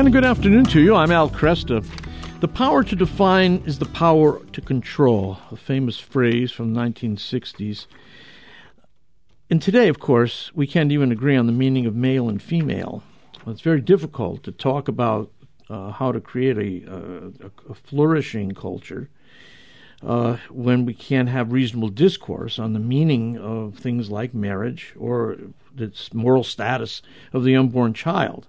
And good afternoon to you. I'm Al Cresta. The power to define is the power to control, a famous phrase from the 1960s. And today, of course, we can't even agree on the meaning of male and female. Well, it's very difficult to talk about how to create a flourishing culture when we can't have reasonable discourse on the meaning of things like marriage or the moral status of the unborn child.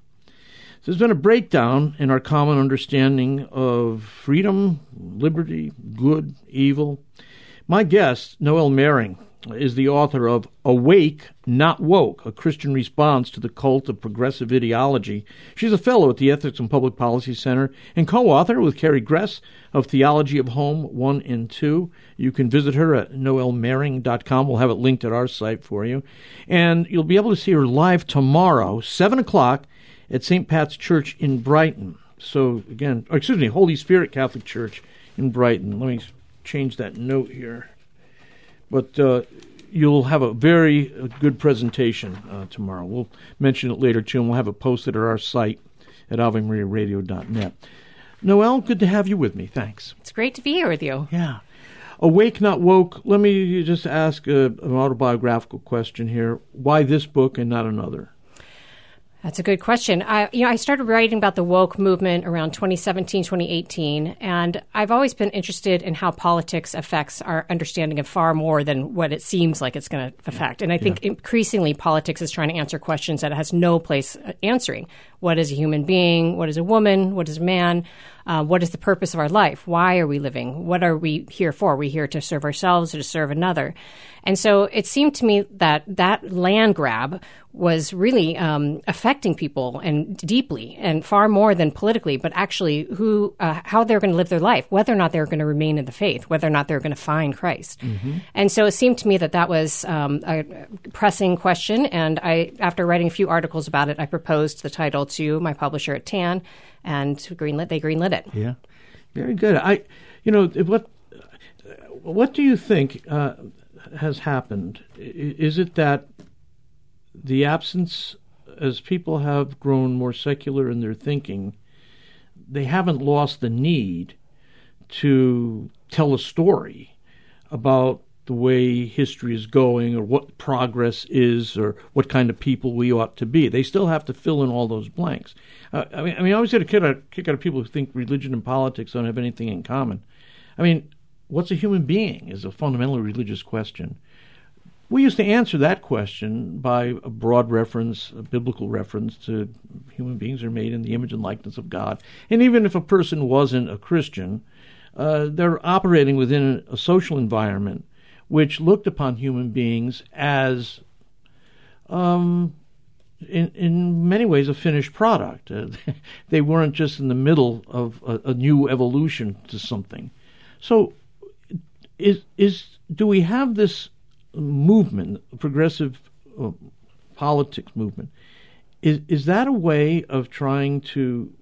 So there's been a breakdown in our common understanding of freedom, liberty, good, evil. My guest, Noelle Mering, is the author of Awake, Not Woke, a Christian Response to the Cult of Progressive Ideology. She's a fellow at the Ethics and Public Policy Center and co-author with Carrie Gress of Theology of Home 1 and 2. You can visit her at noellemering.com. We'll have it linked at our site for you. And you'll be able to see her live tomorrow, 7 o'clock, at St. Pat's Church in Brighton. So, again, Holy Spirit Catholic Church in Brighton. Let me change that note here. But you'll have a very good presentation tomorrow. We'll mention it later, too, and we'll have it posted at our site at avemariaradio.net. Noelle, good to have you with me. Thanks. It's great to be here with you. Yeah. Awake, Not Woke. Let me just ask an autobiographical question here. Why this book and not another? That's a good question. I started writing about the woke movement around 2017, 2018, and I've always been interested in how politics affects our understanding of far more than what it seems like it's going to affect. And I think increasingly politics is trying to answer questions that it has no place answering. What is a human being? What is a woman? What is a man? What is the purpose of our life? Why are we living? What are we here for? Are we here to serve ourselves or to serve another? And so it seemed to me that that land grab was really affecting people and deeply and far more than politically, but actually how they're going to live their life, whether or not they're going to remain in the faith, whether or not they're going to find Christ. Mm-hmm. And so it seemed to me that that was a pressing question. And after writing a few articles about it, I proposed the title to my publisher at TAN, and they greenlit it. Yeah, very good. What do you think has happened? Is it that the absence, as people have grown more secular in their thinking, they haven't lost the need to tell a story about the way history is going or what progress is or what kind of people we ought to be? They still have to fill in all those blanks. I always get a kick out of people who think religion and politics don't have anything in common. I mean, what's a human being is a fundamentally religious question. We used to answer that question by a broad reference, a biblical reference to human beings are made in the image and likeness of God. And even if a person wasn't a Christian, they're operating within a social environment which looked upon human beings as, in many ways, a finished product. They weren't just in the middle of a new evolution to something. So do we have this movement, progressive politics movement, is that a way of trying to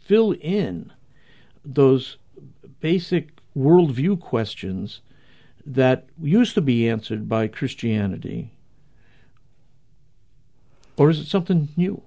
fill in those basic worldview questions that used to be answered by Christianity, or is it something new?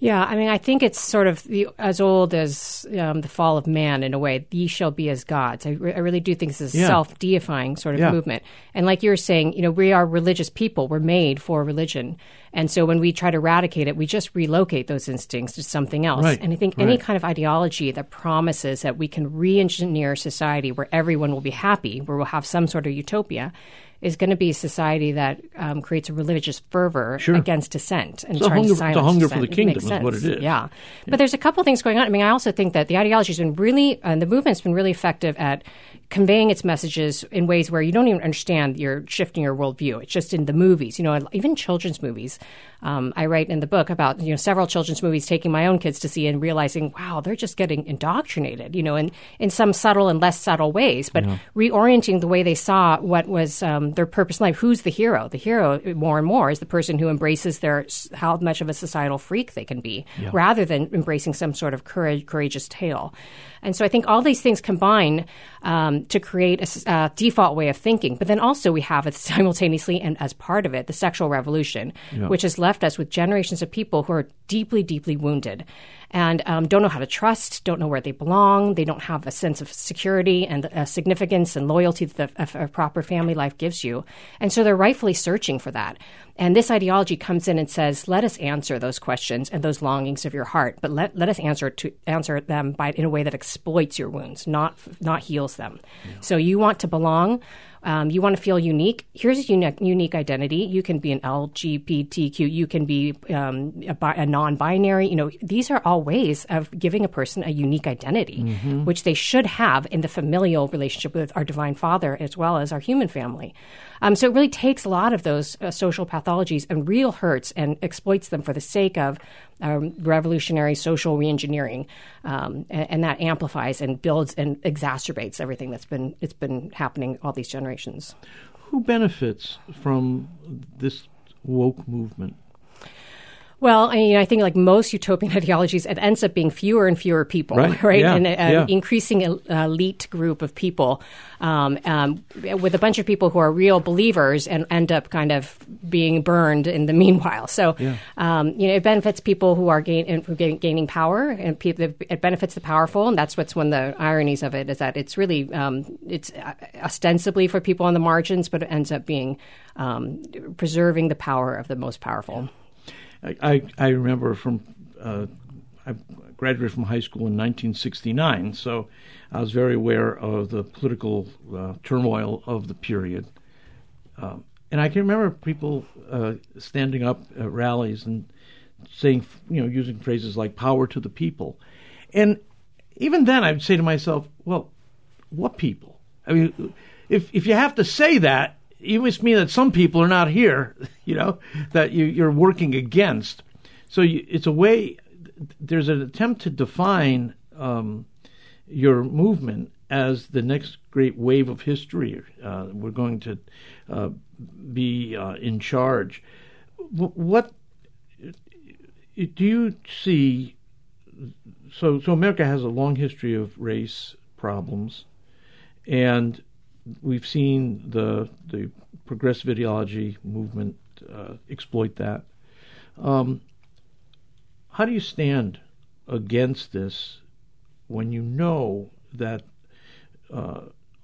Yeah, I mean, I think it's sort of as old as the fall of man in a way. Ye shall be as gods. I really do think this is a self-deifying sort of movement. And like you were saying, we are religious people. We're made for religion. And so when we try to eradicate it, we just relocate those instincts to something else. Right. And I think any kind of ideology that promises that we can re-engineer society where everyone will be happy, where we'll have some sort of utopia, is going to be a society that creates a religious fervor against dissent and trying to silence dissent. The hunger for the kingdom is what it is. Yeah. But there's a couple things going on. I mean, I also think that the ideology has been really, and the movement's been really effective at conveying its messages in ways where you don't even understand you're shifting your worldview. It's just in the movies, even children's movies. I write in the book about, several children's movies taking my own kids to see and realizing, wow, they're just getting indoctrinated, in some subtle and less subtle ways, but reorienting the way they saw what was their purpose in life. Who's the hero? The hero, more and more, is the person who embraces how much of a societal freak they can be, rather than embracing some sort of courageous tale. And so I think all these things combine to create a default way of thinking. But then also we have simultaneously and as part of it, the sexual revolution, which has left us with generations of people who are deeply, deeply wounded. and don't know how to trust, don't know where they belong. They don't have a sense of security and significance and loyalty that a proper family life gives you. And so they're rightfully searching for that. And this ideology comes in and says, let us answer those questions and those longings of your heart, but let us answer them in a way that exploits your wounds, not heals them. Yeah. So you want to belong. You want to feel unique. Here's a unique identity. You can be an LGBTQ. You can be a non-binary. You know, these are all ways of giving a person a unique identity, mm-hmm. which they should have in the familial relationship with our Divine Father as well as our human family. So it really takes a lot of those social pathologies and real hurts and exploits them for the sake of revolutionary social reengineering, and that amplifies and builds and exacerbates everything that's been happening all these generations. Who benefits from this woke movement? Well, I mean, I think like most utopian ideologies, it ends up being fewer and fewer people, right? Yeah. And an increasing elite group of people with a bunch of people who are real believers and end up kind of being burned in the meanwhile. So, it benefits people who are gaining power, and it benefits the powerful. And that's what's one of the ironies of it, is that it's really it's ostensibly for people on the margins, but it ends up being preserving the power of the most powerful. Yeah. I remember I graduated from high school in 1969, so I was very aware of the political turmoil of the period. And I can remember people standing up at rallies and saying, using phrases like power to the people. And even then I'd say to myself, well, what people? I mean, if you have to say that, you must mean that some people are not here, that you're working against. So it's a way, there's an attempt to define your movement as the next great wave of history. We're going to be in charge. What do you see? So America has a long history of race problems, and we've seen the progressive ideology movement exploit that. How do you stand against this when you know that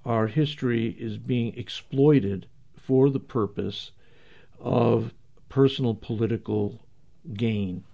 our history is being exploited for the purpose of personal political gain?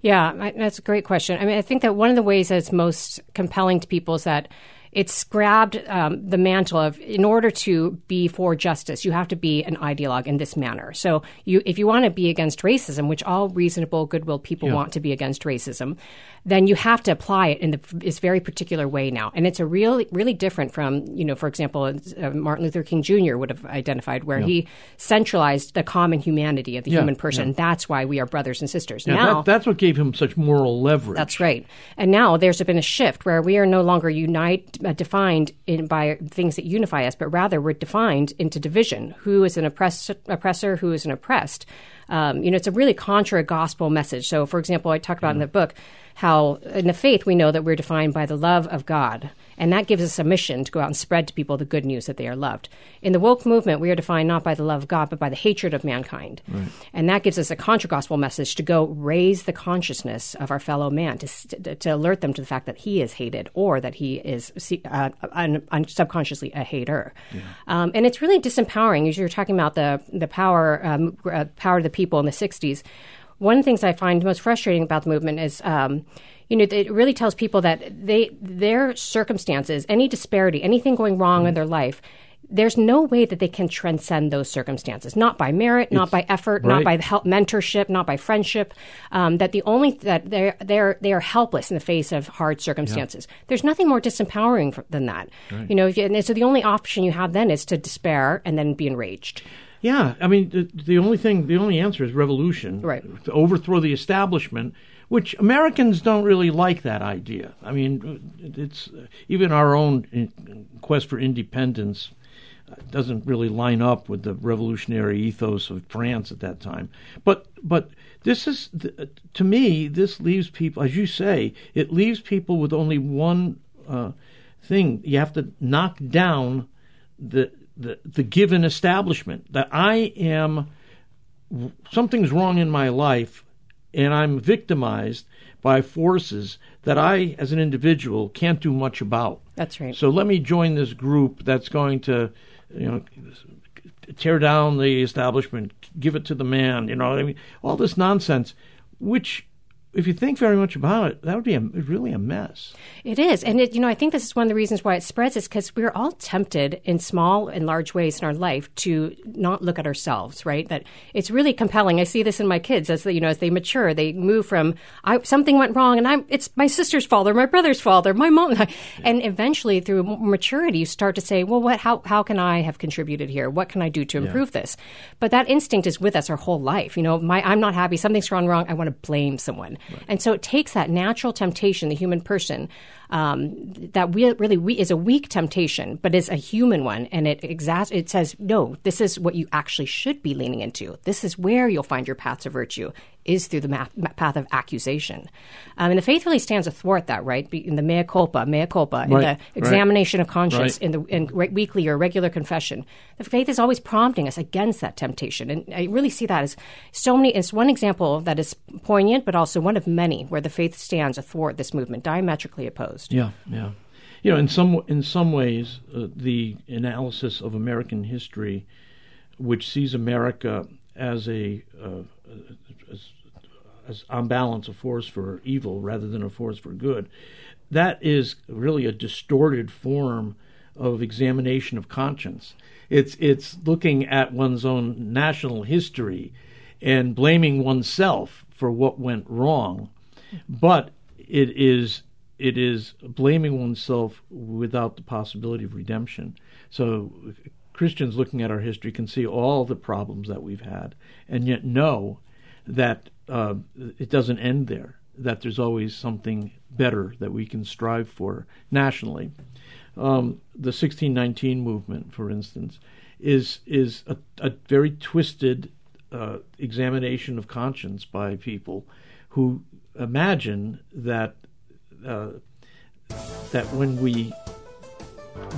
Yeah, that's a great question. I mean, I think that one of the ways that's most compelling to people is that it's grabbed the mantle of, in order to be for justice, you have to be an ideologue in this manner. So if you want to be against racism, which all reasonable, goodwill people want to be against racism, then you have to apply it in this very particular way now. And it's a really, really different from, for example, Martin Luther King Jr. would have identified, where he centralized the common humanity of the human person. Yeah. That's why we are brothers and sisters. Yeah, now that's what gave him such moral leverage. That's right. And now there's been a shift where we are no longer defined by things that unify us, but rather we're defined into division. Who is an oppressor? Who is an oppressed? It's a really contra gospel message. So, for example, I talk about in the book how in the faith we know that we're defined by the love of God, and that gives us a mission to go out and spread to people the good news that they are loved. In the woke movement, we are defined not by the love of God, but by the hatred of mankind. Right. And that gives us a contra-gospel message to go raise the consciousness of our fellow man, to alert them to the fact that he is hated, or that he is subconsciously a hater. Yeah. And it's really disempowering. As you're talking about the power of the people in the 60s, one of the things I find most frustrating about the movement is it really tells people that their circumstances, any disparity, anything going wrong in their life, there's no way that they can transcend those circumstances, not by merit, not by effort, not by help, mentorship, not by friendship, that they are helpless in the face of hard circumstances. Yeah. There's nothing more disempowering than that. Right. And so the only option you have then is to despair and then be enraged. Yeah, I mean, the only answer is revolution, right? To overthrow the establishment, which Americans don't really like that idea. I mean, it's even our own quest for independence doesn't really line up with the revolutionary ethos of France at that time. But this is, to me, this leaves people, as you say, it leaves people with only one thing. You have to knock down the given establishment, that I am, something's wrong in my life and I'm victimized, by forces that I, as an individual, can't do much about. That's right. So let me join this group that's going to, you know, tear down the establishment, give it to the man, you know what I mean? All this nonsense, which, if you think very much about it, that would be really a mess. It is. And, it, you know, I think this is one of the reasons why it spreads is because we're all tempted in small and large ways in our life to not look at ourselves, right? That it's really compelling. I see this in my kids as, you know, as they mature, they move from something went wrong and it's my sister's fault or my brother's fault or my mom. Yeah. And eventually through maturity, you start to say, well, how can I have contributed here? What can I do to improve this? But that instinct is with us our whole life. You know, I'm not happy. Something's gone wrong. I want to blame someone. Right. And so it takes that natural temptation, the human person, that is a weak temptation, but is a human one. And it says, no, this is what you actually should be leaning into. This is where you'll find your path to virtue, is through the path of accusation. And the faith really stands athwart that, right? In the mea culpa, in the examination of conscience, in weekly or regular confession. The faith is always prompting us against that temptation. And I really see that as it's one example that is poignant, but also one of many where the faith stands athwart this movement, diametrically opposed. Yeah, yeah. You know, in some ways, the analysis of American history, which sees America as as on balance, a force for evil rather than a force for good. That is really a distorted form of examination of conscience. It's looking at one's own national history and blaming oneself for what went wrong, but it is blaming oneself without the possibility of redemption. So Christians looking at our history can see all the problems that we've had and yet know that it doesn't end there, that there's always something better that we can strive for nationally. The 1619 movement, for instance, is a very twisted examination of conscience by people who imagine that when we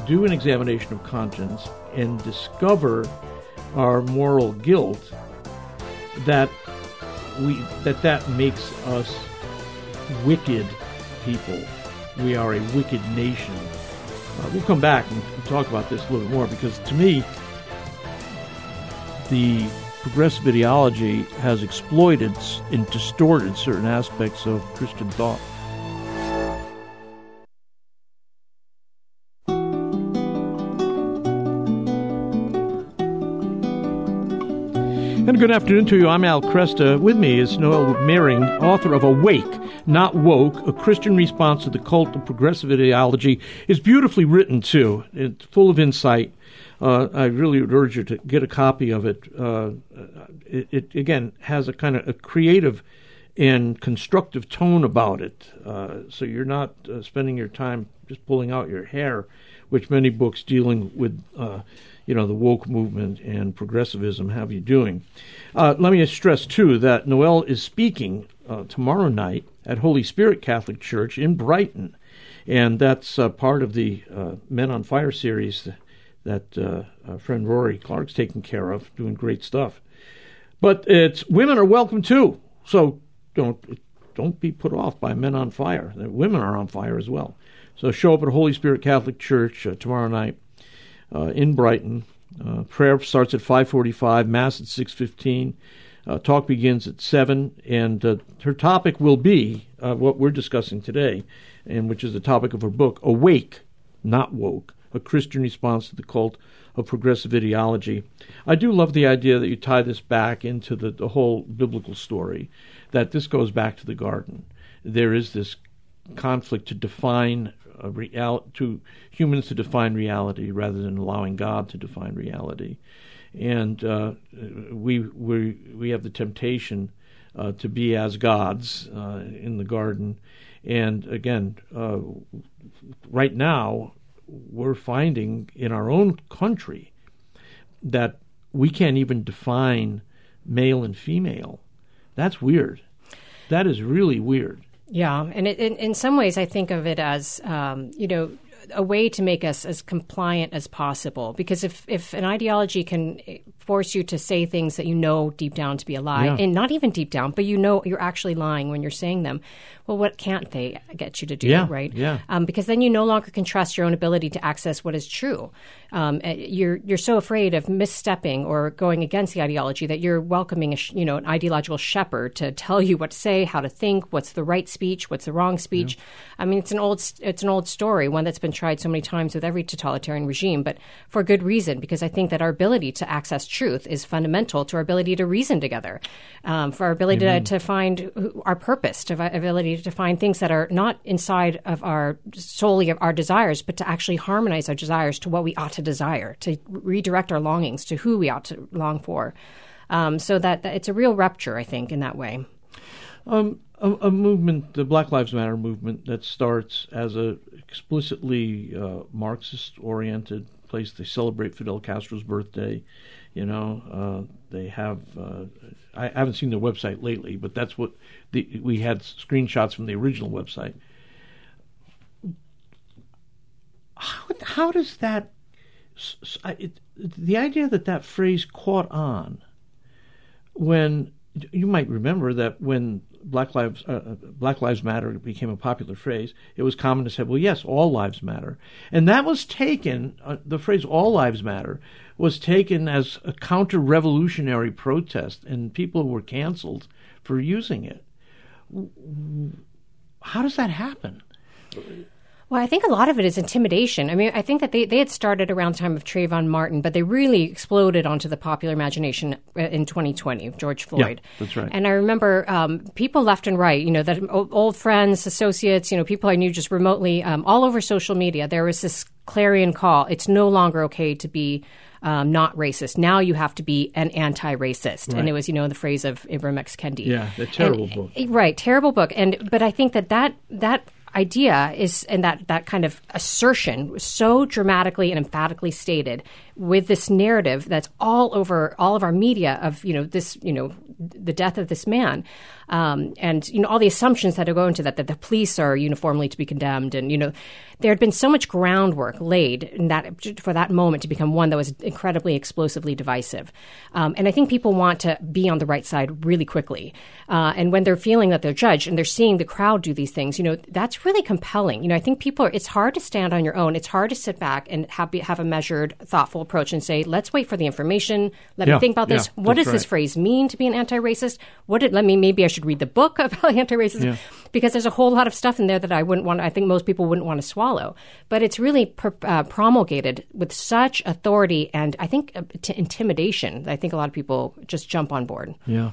do an examination of conscience and discover our moral guilt, that makes us wicked people. We are a wicked nation. We'll come back and talk about this a little bit more, because to me, the progressive ideology has exploited and distorted certain aspects of Christian thought. And good afternoon to you. I'm Al Cresta. With me is Noelle Mering, author of Awake, Not Woke, A Christian Response to the Cult of Progressive Ideology. It's beautifully written, too. It's full of insight. I really would urge you to get a copy of it. It again, has a kind of a creative and constructive tone about it. So you're not spending your time just pulling out your hair, which many books dealing with the woke movement and progressivism have you doing. Let me stress, too, that Noelle is speaking tomorrow night at Holy Spirit Catholic Church in Brighton, and that's part of the Men on Fire series that our friend Rory Clark's taking care of, doing great stuff. But women are welcome, too, so don't be put off by Men on Fire. Women are on fire as well. So show up at Holy Spirit Catholic Church tomorrow night. In Brighton. Prayer starts at 5:45, Mass at 6:15. Talk begins at 7, and her topic will be what we're discussing today, and which is the topic of her book, Awake, Not Woke, A Christian Response to the Cult of Progressive Ideology. I do love the idea that you tie this back into the whole biblical story, that this goes back to the garden. There is this conflict to define to humans to define reality rather than allowing God to define reality, and we have the temptation to be as gods in the garden, and again, right now we're finding in our own country that we can't even define male and female. That's weird. That is really weird. Yeah, and in some ways I think of it as, a way to make us as compliant as possible. Because if an ideology can force you to say things that you know deep down to be a lie, and not even deep down, but you know you're actually lying when you're saying them. Well, what can't they get you to do, right? Yeah. Because then you no longer can trust your own ability to access what is true. You're so afraid of misstepping or going against the ideology that you're welcoming an ideological shepherd to tell you what to say, how to think, what's the right speech, what's the wrong speech. Yeah. I mean, it's an old story, one that's been tried so many times with every totalitarian regime, but for good reason, because I think that our ability to access truth is fundamental to our ability to reason together, for our ability to find our purpose, to ability to find things that are not inside of our solely of our desires, but to actually harmonize our desires to what we ought to desire, to redirect our longings to who we ought to long for. So that it's a real rupture, I think, in that way. A movement, the Black Lives Matter movement, that starts as an explicitly Marxist-oriented place. They celebrate Fidel Castro's birthday. They have I haven't seen their website lately, but that's what we had screenshots from the original website. How does that the idea that phrase caught on when you might remember that when Black Lives Matter became a popular phrase, it was common to say, well, yes, all lives matter. And that was taken, the phrase all lives matter was taken as a counter-revolutionary protest, and people were canceled for using it. How does that happen? Well, I think a lot of it is intimidation. I mean, I think that they had started around the time of Trayvon Martin, but they really exploded onto the popular imagination in 2020, George Floyd. Yeah, that's right. And I remember people left and right, that old friends, associates, people I knew just remotely, all over social media, there was this clarion call. It's no longer okay to be not racist. Now you have to be an anti-racist. Right. And it was, the phrase of Ibram X. Kendi. Yeah, the terrible book. Right, terrible book. But I think that idea is, and that kind of assertion was so dramatically and emphatically stated with this narrative that's all over all of our media of, the death of this man. And, all the assumptions that go into that the police are uniformly to be condemned. And, there had been so much groundwork laid in that for that moment to become one that was incredibly explosively divisive. And I think people want to be on the right side really quickly. And when they're feeling that they're judged and they're seeing the crowd do these things, that's really compelling. I think it's hard to stand on your own. It's hard to sit back and have a measured, thoughtful approach and say, let's wait for the information. Let me think about this. What does this phrase mean to be an anti-racist? Maybe I should read the book about anti-racism, because there's a whole lot of stuff in there that I think most people wouldn't want to swallow. But it's really promulgated with such authority and I think intimidation. I think a lot of people just jump on board. Yeah.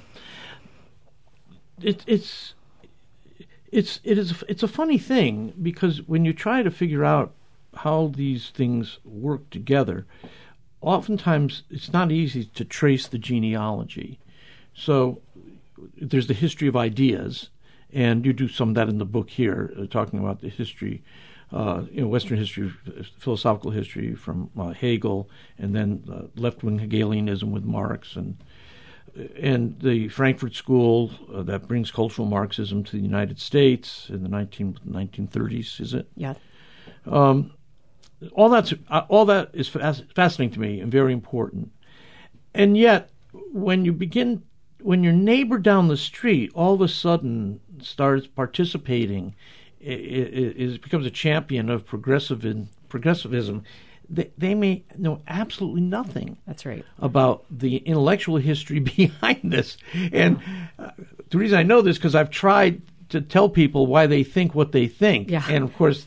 It's a funny thing, because when you try to figure out how these things work together, oftentimes it's not easy to trace the genealogy. So there's the history of ideas, and you do some of that in the book here, talking about the history, Western history, philosophical history from Hegel, and then left-wing Hegelianism with Marx, and the Frankfurt School that brings cultural Marxism to the United States in the 1930s, is it? Yeah. All that is fascinating to me and very important. And yet, when your neighbor down the street all of a sudden starts participating, it becomes a champion of progressivism, they may know absolutely nothing. That's right. About the intellectual history behind this. And the reason I know this is because I've tried to tell people why they think what they think. Yeah. And, of course,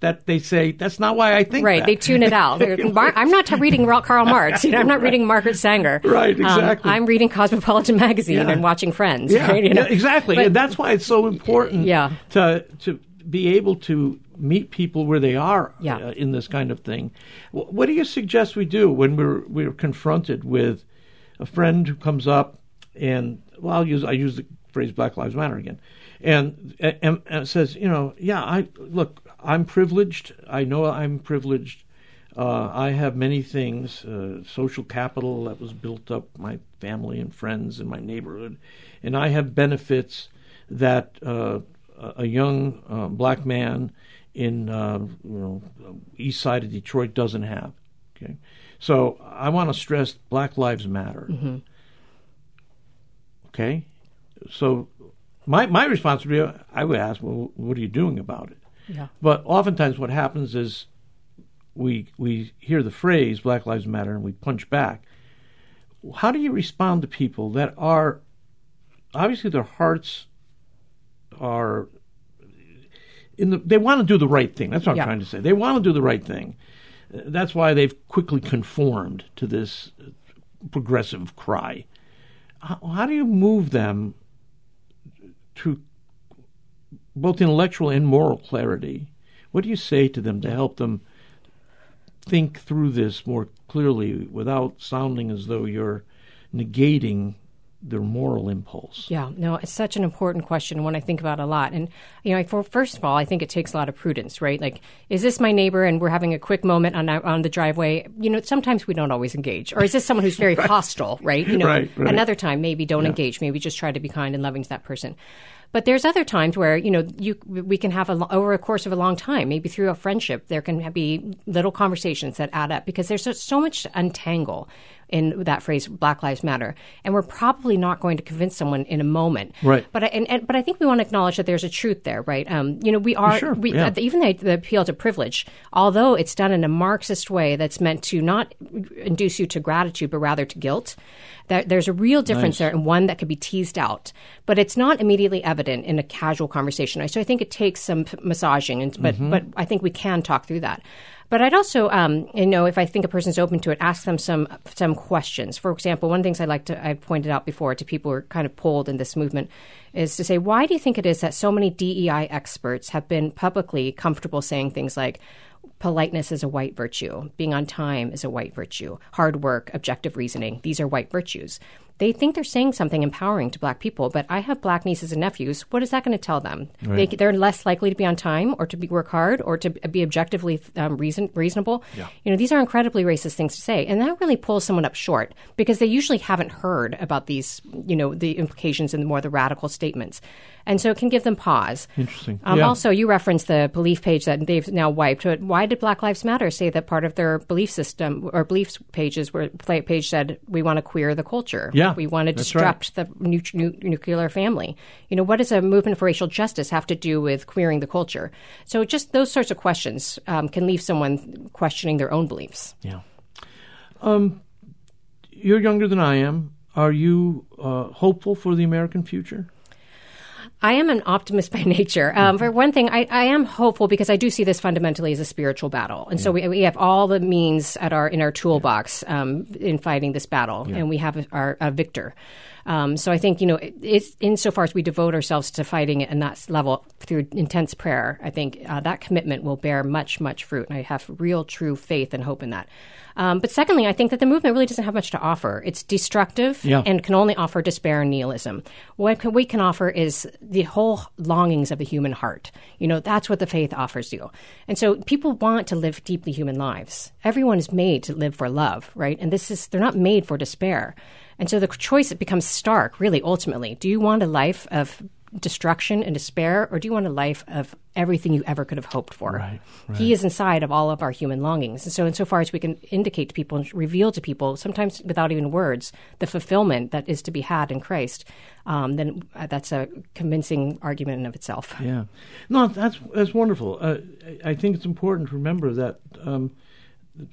that they say, that's not why I think that. They tune it out. I'm not reading Karl Marx. I'm not reading Margaret Sanger. Right, exactly. I'm reading Cosmopolitan Magazine and watching Friends. Yeah, right? Yeah, exactly. But, and that's why it's so important to be able to meet people where they are in this kind of thing. What do you suggest we do when we're confronted with a friend who comes up and, well, I use the phrase Black Lives Matter again, and says, I'm privileged. I know I'm privileged. I have many things, social capital that was built up, my family and friends and my neighborhood. And I have benefits that a young black man in east side of Detroit doesn't have. Okay, so I want to stress Black Lives Matter. Mm-hmm. Okay, so my response would be, I would ask, well, what are you doing about it? Yeah. But oftentimes what happens is we hear the phrase Black Lives Matter and we punch back. How do you respond to people that are, obviously their hearts are, they want to do the right thing. That's what I'm trying to say. They want to do the right thing. That's why they've quickly conformed to this progressive cry. How do you move them to both intellectual and moral clarity? What do you say to them to help them think through this more clearly without sounding as though you're negating their moral impulse? Yeah, no, it's such an important question, one I think about a lot. And, you know, first of all, I think it takes a lot of prudence, right? Like, is this my neighbor and we're having a quick moment on the driveway? You know, sometimes we don't always engage. Or is this someone who's very hostile, right? You know, right. Another time, maybe don't engage. Maybe just try to be kind and loving to that person. But there's other times where, you know, we can have, over a course of a long time, maybe through a friendship, there can be little conversations that add up because there's so much to untangle in that phrase, Black Lives Matter. And we're probably not going to convince someone in a moment. Right. But I think we want to acknowledge that there's a truth there, right? You know, we are, sure, yeah. Even the appeal to privilege, although it's done in a Marxist way that's meant to not induce you to gratitude, but rather to guilt, there's a real difference there, and one that could be teased out. But it's not immediately evident in a casual conversation. So I think it takes some massaging, but I think we can talk through that. But I'd also, you know, if I think a person's open to it, ask them some questions. For example, one of the things I've pointed out before to people who are kind of polled in this movement is to say, why do you think it is that so many DEI experts have been publicly comfortable saying things like, politeness is a white virtue, being on time is a white virtue, hard work, objective reasoning, these are white virtues? They think they're saying something empowering to Black people, but I have Black nieces and nephews. What is that going to tell them? Right. They're less likely to be on time or to work hard or to be objectively reasonable. Yeah. You know, these are incredibly racist things to say. And that really pulls someone up short because they usually haven't heard about these, you know, the implications and the more the radical statements. And so it can give them pause. Interesting. Also, you referenced the belief page that they've now wiped. But why did Black Lives Matter say that part of their belief system or beliefs pages where page said, we want to queer the culture? Yeah. We want to disrupt the nuclear family. You know, what does a movement for racial justice have to do with queering the culture? So just those sorts of questions can leave someone questioning their own beliefs. Yeah. You're younger than I am. Are you hopeful for the American future? I am an optimist by nature. For one thing, I am hopeful because I do see this fundamentally as a spiritual battle. And so we have all the means in our toolbox in fighting this battle, and we have our victor. So I think, you know, it's insofar as we devote ourselves to fighting it and that level through intense prayer, I think that commitment will bear much, much fruit. And I have real, true faith and hope in that. But secondly, I think that the movement really doesn't have much to offer. It's destructive and can only offer despair and nihilism. What we can offer is the whole longings of the human heart. You know, that's what the faith offers you. And so people want to live deeply human lives. Everyone is made to live for love, right? And they're not made for despair. And so the choice becomes stark, really, ultimately. Do you want a life of destruction and despair, or do you want a life of everything you ever could have hoped for? Right. He is inside of all of our human longings. And so insofar as we can indicate to people and reveal to people, sometimes without even words, the fulfillment that is to be had in Christ, then that's a convincing argument in of itself. Yeah. No, that's wonderful. I think it's important to remember that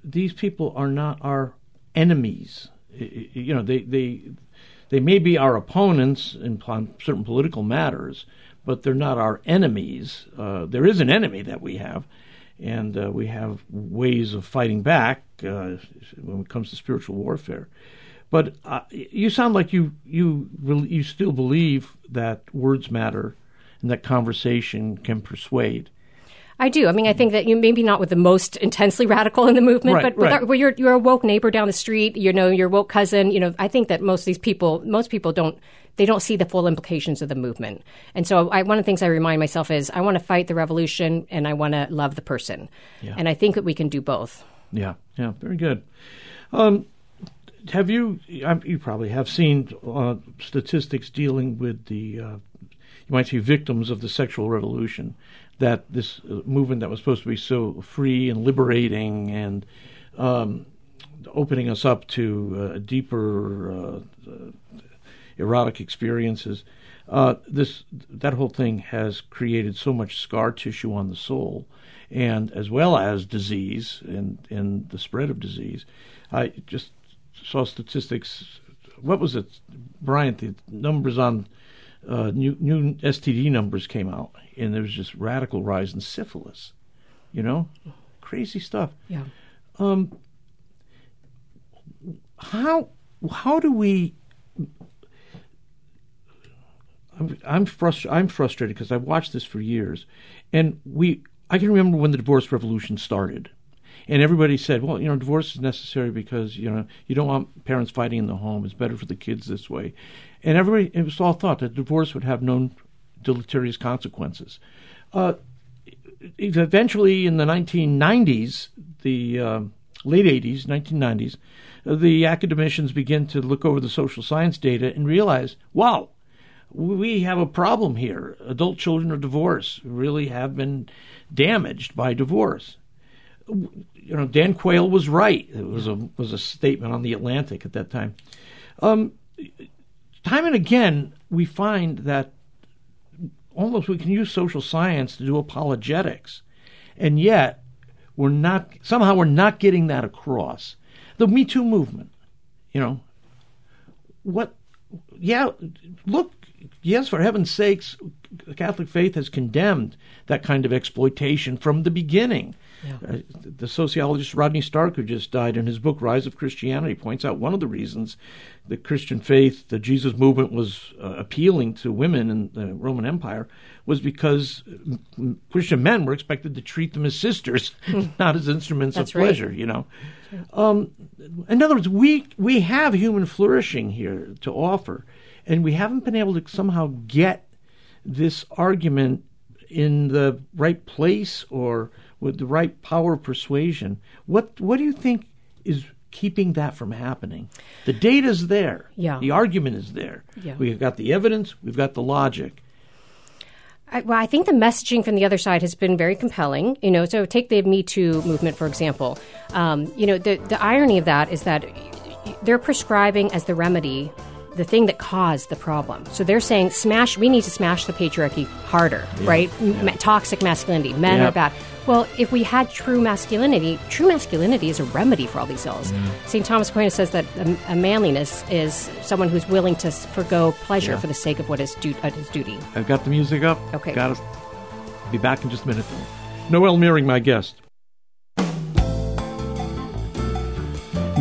these people are not our enemies. You know, they may be our opponents in certain political matters, but they're not our enemies. There is an enemy that we have, and we have ways of fighting back when it comes to spiritual warfare. But you sound like you still believe that words matter and that conversation can persuade. I do. I mean, I think that you maybe not with the most intensely radical in the movement, but with your woke neighbor down the street, you know, your woke cousin, you know, I think that most people don't see the full implications of the movement. And so one of the things I remind myself is I want to fight the revolution and I want to love the person. Yeah. And I think that we can do both. Yeah. Yeah. Very good. Have you probably have seen statistics dealing with the, you might see victims of the sexual revolution, that this movement that was supposed to be so free and liberating and opening us up to deeper erotic experiences. That whole thing has created so much scar tissue on the soul, and as well as disease and the spread of disease. I just saw statistics. What was it, Bryant? The numbers on new STD numbers came out, and there was just radical rise in syphilis. You know, crazy stuff. Yeah. How do we? I'm frustrated because I've watched this for years, and I can remember when the divorce revolution started, and everybody said, "Well, you know, divorce is necessary because you know you don't want parents fighting in the home. It's better for the kids this way," and it was all thought that divorce would have no deleterious consequences. Eventually, in the 1990s, the late 80s, 1990s, the academicians began to look over the social science data and realize, wow, we have a problem here. Adult children of divorce really have been damaged by divorce. You know, Dan Quayle was right. It was a statement on the Atlantic at that time. Time and again, we find that almost we can use social science to do apologetics, and yet we're not getting that across. The Me Too movement, you know, what? Yeah, look. Yes, for heaven's sakes, the Catholic faith has condemned that kind of exploitation from the beginning. Yeah. The sociologist Rodney Stark, who just died, in his book Rise of Christianity, points out one of the reasons the Christian faith, the Jesus movement, was appealing to women in the Roman Empire was because Christian men were expected to treat them as sisters, not as instruments of pleasure, right. You know. Sure. In other words, we have human flourishing here to offer. And we haven't been able to somehow get this argument in the right place or with the right power of persuasion. What do you think is keeping that from happening? The data's there. Yeah. The argument is there. Yeah. We've got the evidence. We've got the logic. I think the messaging from the other side has been very compelling. You know, so take the Me Too movement, for example. You know, the irony of that is that they're prescribing as the remedy the thing that caused the problem. So they're saying, we need to smash the patriarchy harder, yeah, right? Yeah. Toxic masculinity, men are bad. Well, if we had true masculinity is a remedy for all these ills. Mm-hmm. St. Thomas Aquinas says that a manliness is someone who's willing to forgo pleasure for the sake of what is his duty. I've got the music up. Okay. Got to be back in just a minute. Noelle Mering, my guest.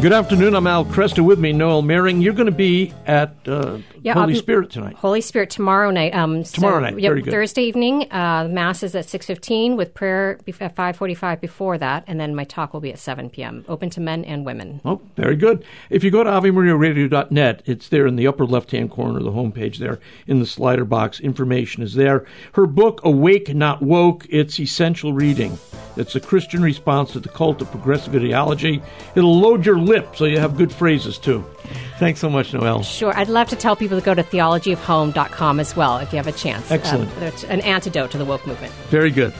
Good afternoon. I'm Al Cresta. With me, Noelle Mering. You're going to be at Holy Spirit tonight. Holy Spirit tomorrow night. Very good. Thursday evening. Mass is at 6:15 with prayer at 5:45 before that, and then my talk will be at 7 p.m., open to men and women. Oh, very good. If you go to avemariaradio.net, it's there in the upper left-hand corner of the homepage there in the slider box. Information is there. Her book, Awake, Not Woke, it's essential reading. It's a Christian response to the cult of progressive ideology. It'll load your lip so you have good phrases too. Thanks so much, Noelle. Sure. I'd love to tell people to go to theologyofhome.com as well if you have a chance. Excellent. It's an antidote to the woke movement. Very good.